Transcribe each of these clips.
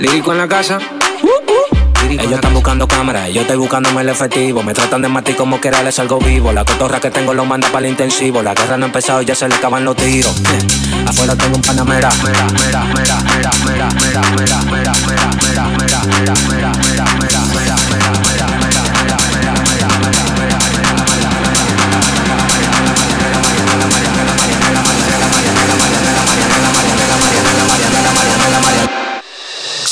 lírico en la casa. Ellos están buscando cámaras, yo estoy buscándome el efectivo. Me tratan de matar como que era, les salgo vivo. La cotorra que tengo lo manda para el intensivo. La guerra no ha empezado y ya se le acaban los tiros. Afuera tengo un Panamera.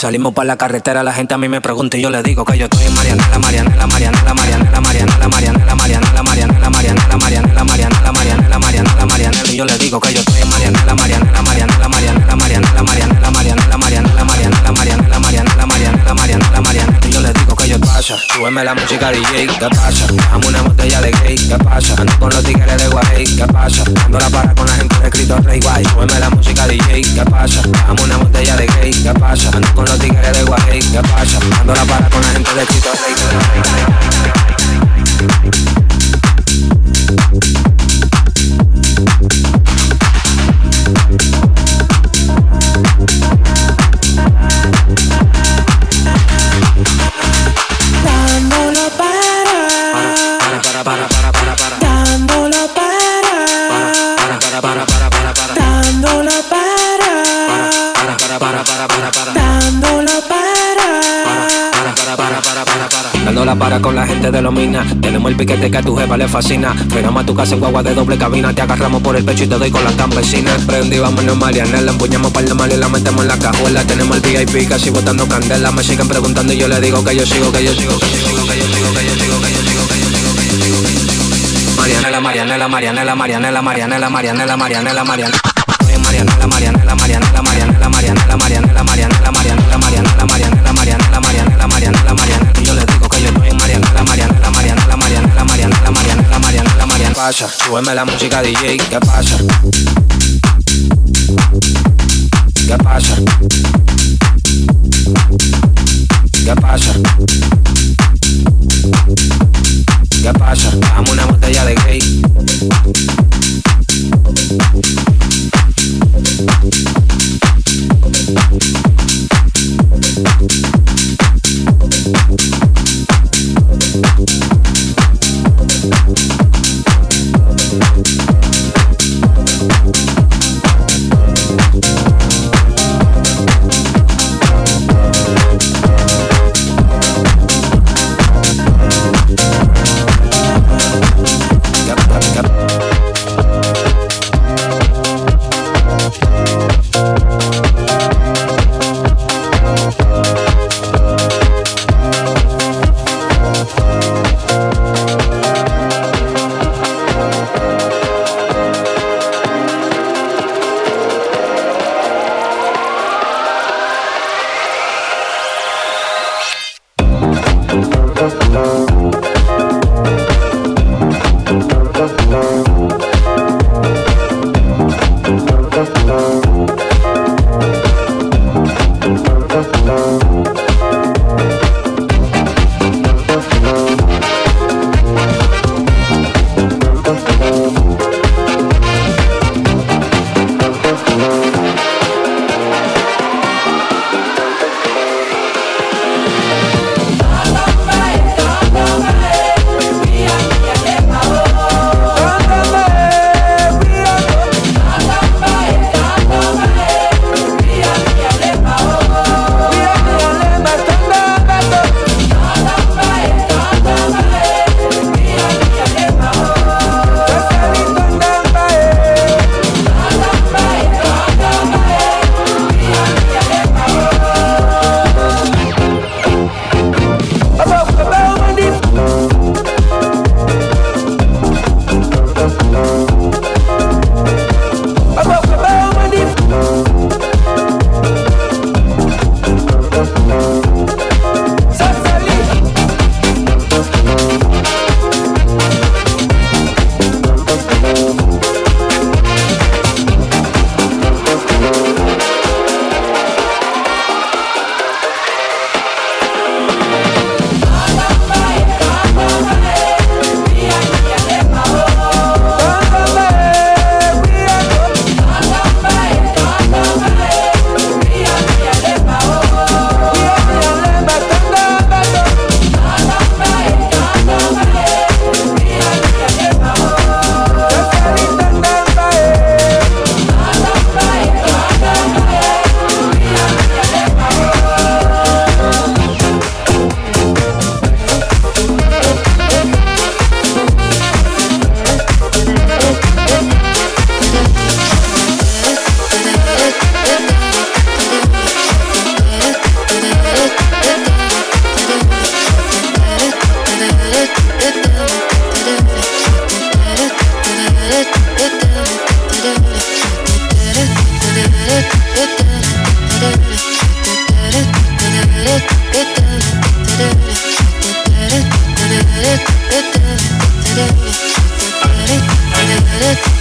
Salimos pa' la carretera, la gente a mí me pregunta y yo le digo que yo estoy en Marianela, Marianela, Marianela, Marianela, Marianela, Marianela, Marianela, Marianela, Marianela, Marianela, Marianela, Marianela, Marianela, Marianela, y yo le digo que yo estoy en Marianela, Marianela, Marianela, Marianela, Marianela, Marianela, Marianela, Marianela, Marianela, Marianela, Marianela, Marianela, Marianela, Marianela, y yo le digo que yo pasa. Súbeme la música DJ, ¿qué pasa? Dame una botella de Grey, ¿qué pasa? Ando con los tigres de Guay, ¿qué pasa? Ando la para con la gente de escrito Rey Guay. Súbeme la música DJ, ¿qué pasa? Dame una botella de Grey, ¿qué pasa? Ando con los tigres de Guay, ¿qué pasa? Ando la para con la gente de escrito Rey Guay. Para con la gente de los minas, tenemos el piquete que a tu jefa le fascina. Frenamos a tu casa en guagua de doble cabina, te agarramos por el pecho y te doy con la campesina. Prendí, vámonos Marianela, empuñamos par de mal y la metemos en la cajuela. Tenemos el VIP casi botando candela, me siguen preguntando y yo le digo que yo sigo, que yo sigo, que yo sigo, que yo sigo, que yo sigo, que yo sigo, que yo sigo, que yo sigo, que yo sigo. Marianela, Marianela, Marianela, Marianela, Marianela, Marianela, Marianela, Marianela. Marianela, Marianela, Marianela, Marianela, Marianela, Marianela, Marianela, Marianela, Marianela, Marianela, Marianela, Marianela, Marianela, Marianela. Yo le digo que yo estoy en Marianela, Marianela, Marianela, Marianela, Marianela, Marianela, Marianela, Marianela. Pasa, súbeme la música DJ, ¿qué pasa? ¿Qué pasa? ¿Qué pasa? ¿Qué pasa? Dame una botella de Grey. ¿Qué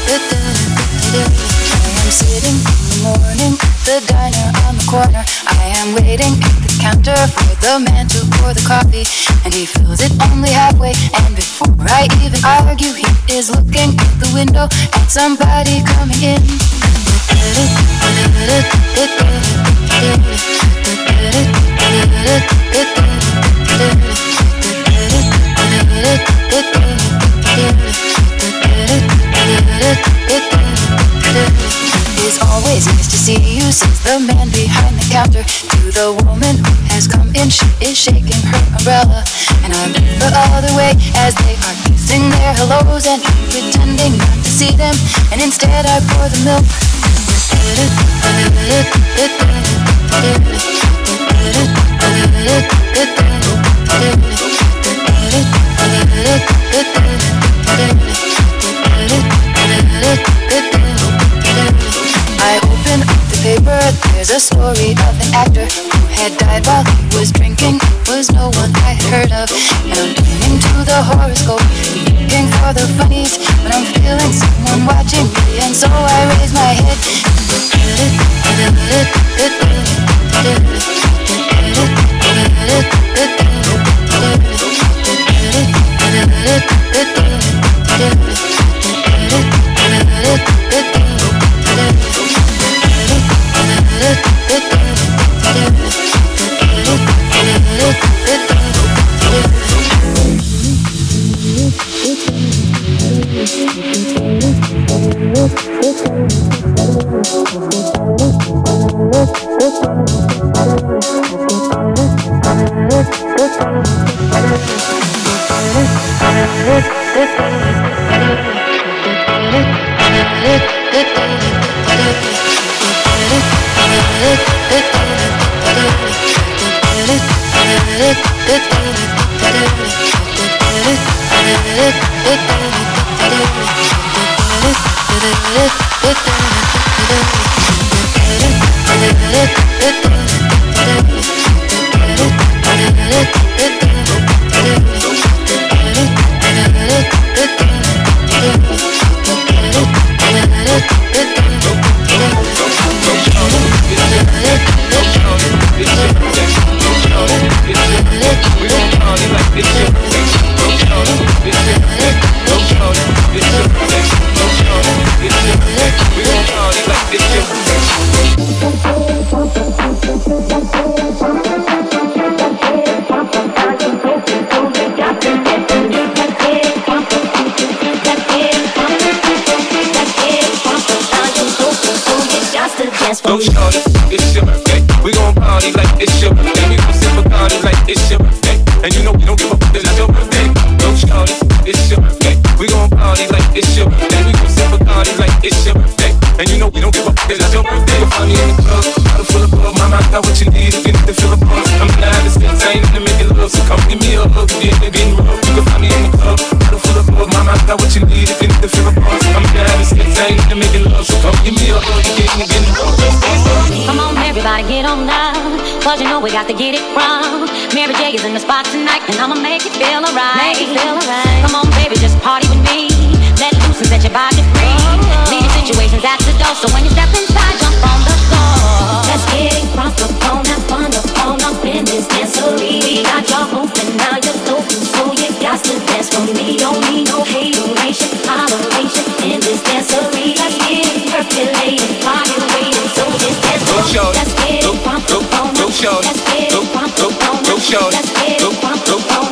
I am sitting in the morning, the diner on the corner. I am waiting at the counter for the man to pour the coffee, and he fills it only halfway. And before I even argue, he is looking at the window at somebody coming in. It's always nice to see you, says the man behind the counter to the woman who has come in. She is shaking her umbrella, and I look the other way as they are kissing their hellos, and I'm pretending not to see them, and instead I pour the milk. I open up the paper, there's a story of an actor who had died while he was drinking. Was no one I heard of, and I'm turning to the horoscope, looking for the funnies, but I'm feeling someone watching me, and so I raise my head. Cause you know we got to get it wrong. Mary J is in the spot tonight, and I'ma make you feel alright. Come on, baby, just party with me. Let loose and set your body free. Leaving situations at the door, so when you step inside, jump on the floor. Let's get it proper, on that fun, on up in this dancery. We got y'all open, now you're open, so you got to dance for me. Don't need no hateration, holleration in this dancery. Let's get it percolating, party waiting, so it's dancery. Let's get it proper. Shorty, go shorty,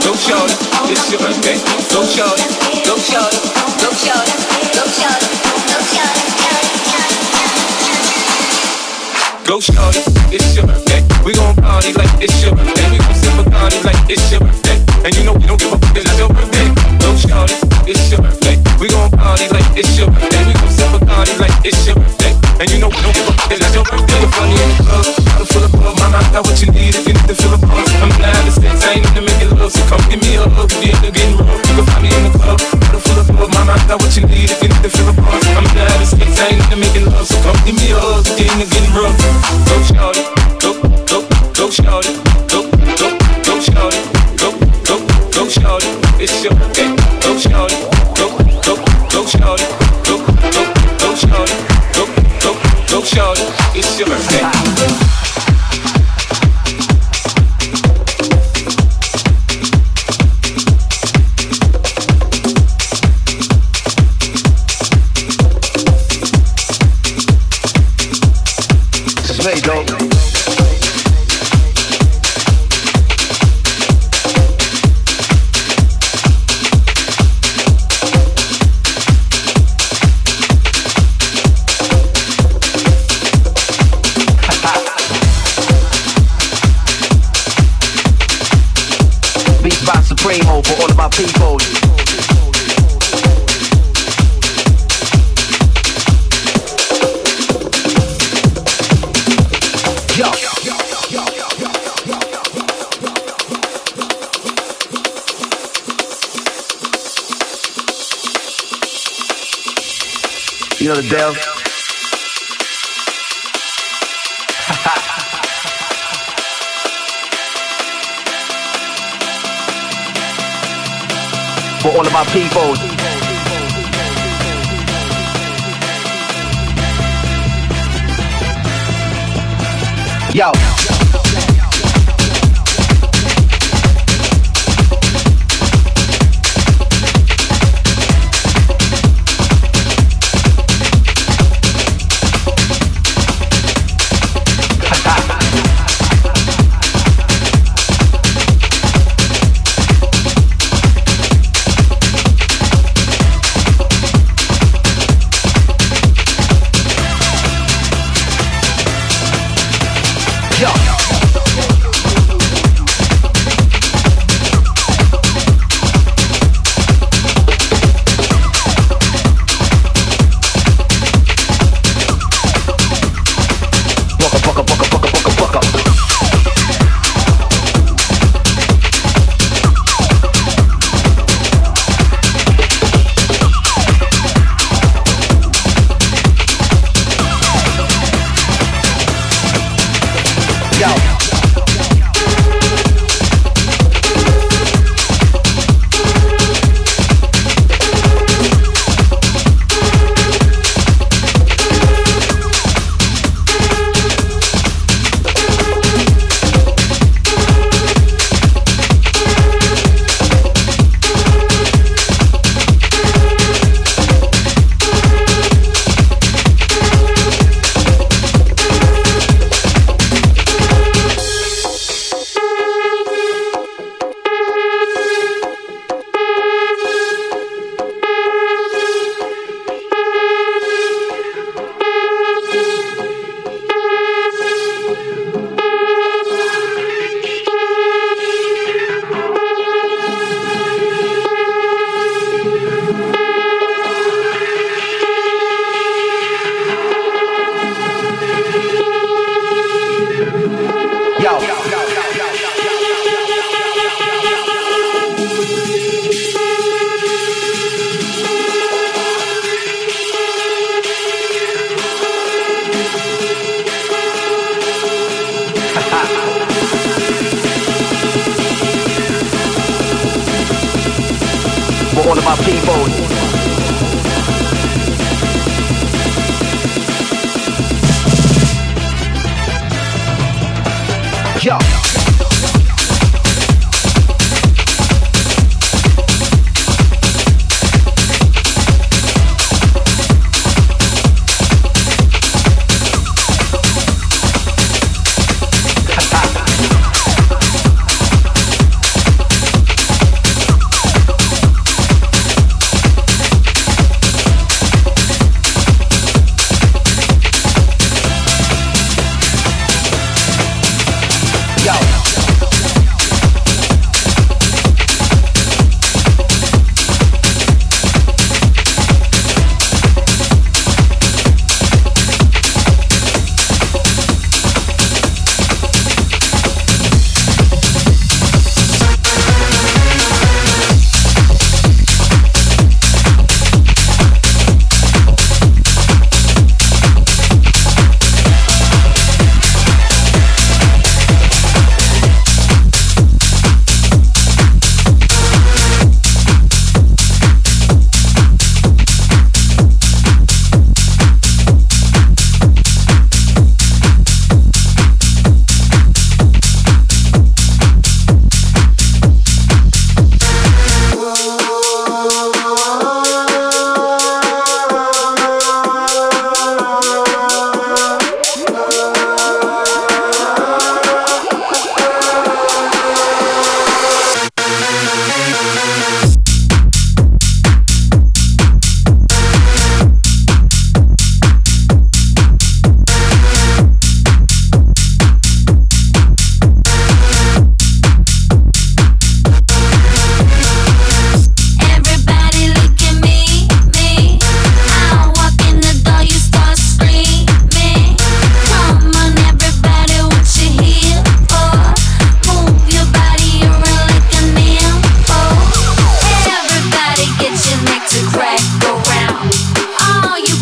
go shorty, it's your birthday. Go shorty, go shorty, go shorty, go shorty, go shorty, go shorty, it's your birthday. We gon' party like it's your birthday. We gon' sip a party like it's your birthday. And you know we don't give a fuck, it's your birthday. Go shorty, it's your birthday. We gon' party like it's your birthday. We gon' sip a party like it's your birthday. And you know we don't give a fuck, it's your birthday. You're funny in the club, bottle full of love. Mama, I got what you need if you need to feel a buzz. I'm not in the sense, I ain't into making love, so come give me a hug. If you're into getting rough, you can find me in the club, bottle full of love. Mama, I got what you need if you need to feel a buzz. I'm not in the sense, I ain't into making love, so come give me a hug. If you're into getting rough, go shorty, go shorty, go shorty, go shorty. It's your day, go shorty, go shorty, go. You know the deal. For all of my people. Yo.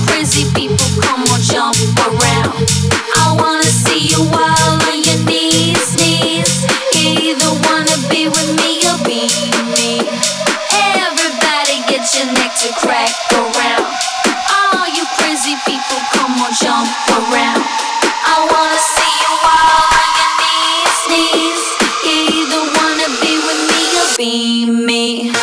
Crazy crazy people, come on, jump around. I wanna see you all on your knees, knees. You either wanna be with me or be me.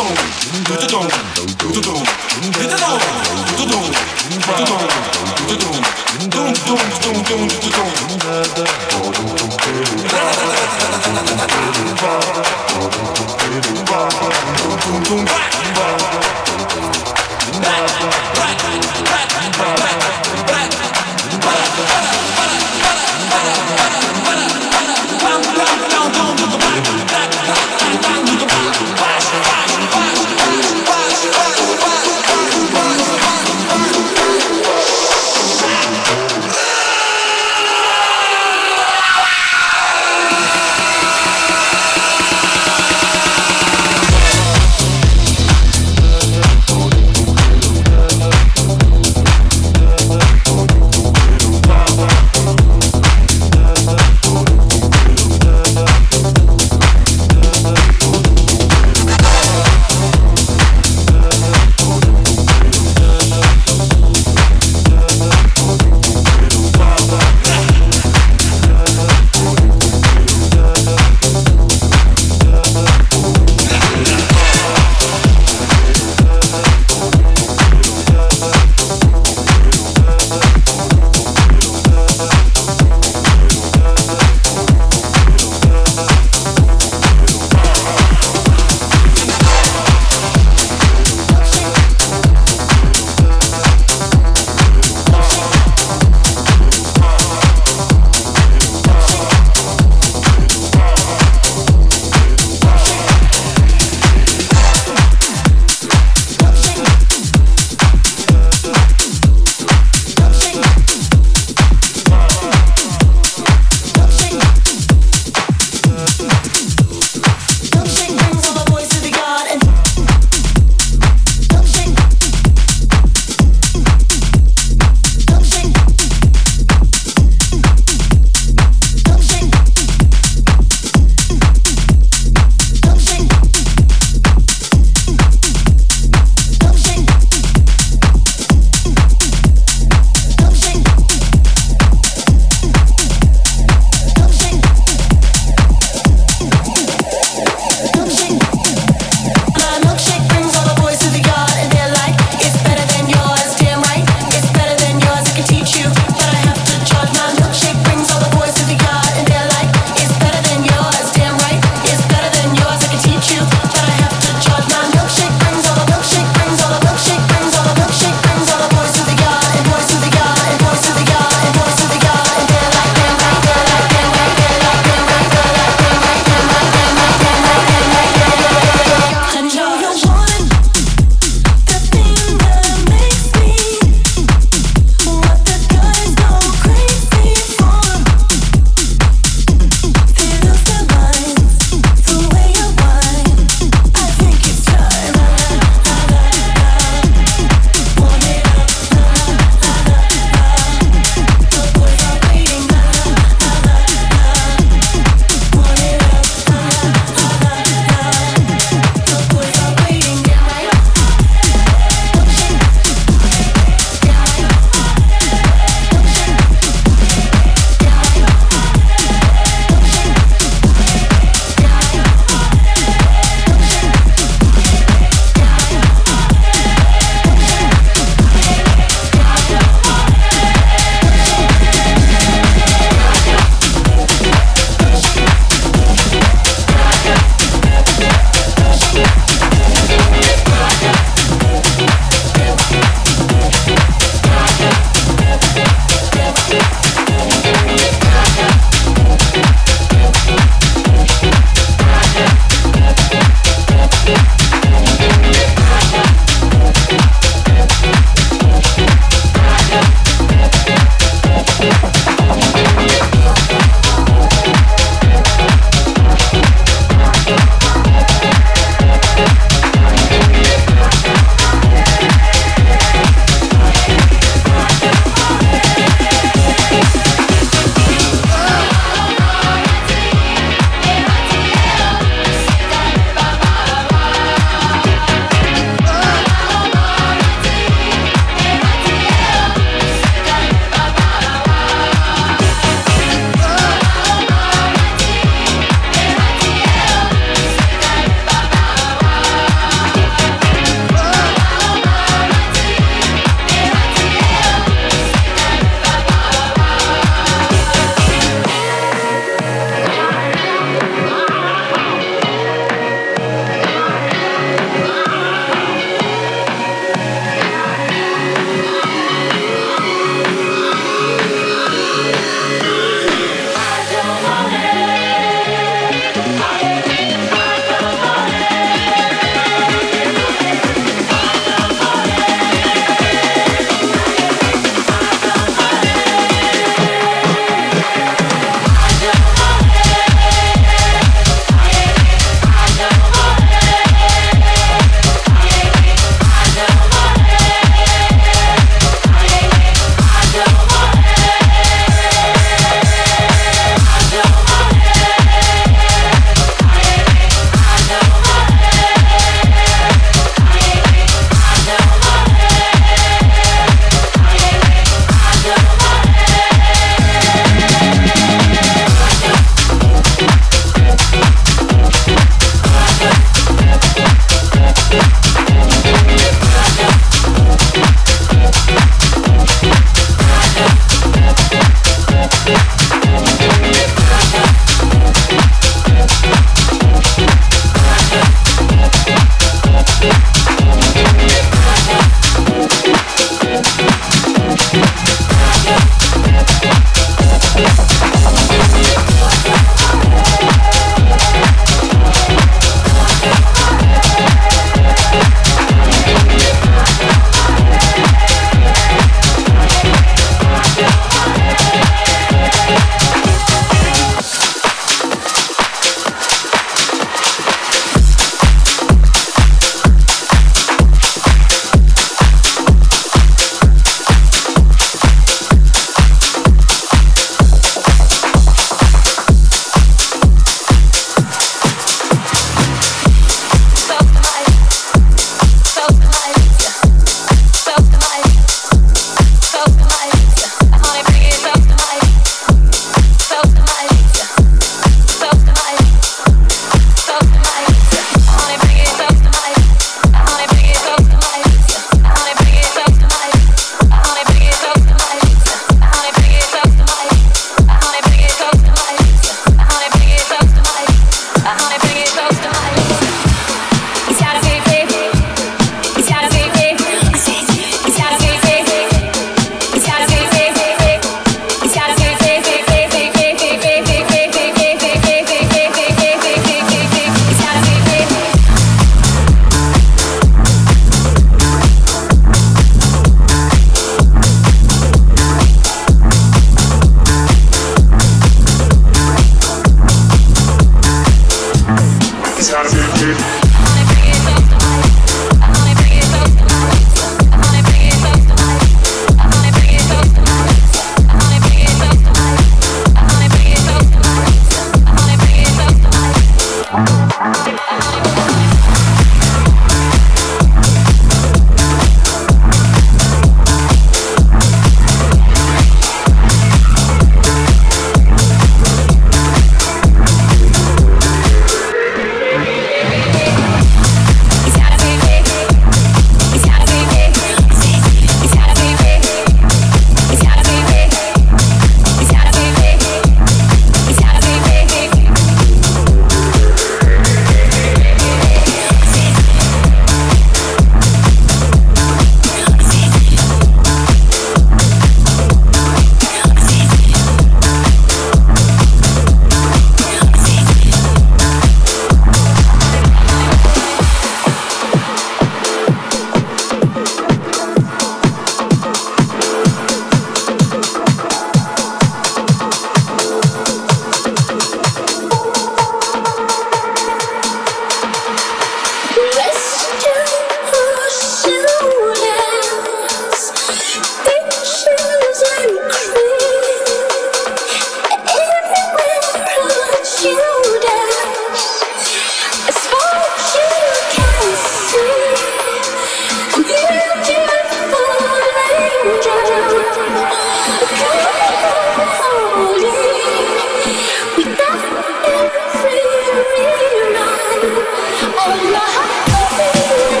All your heart.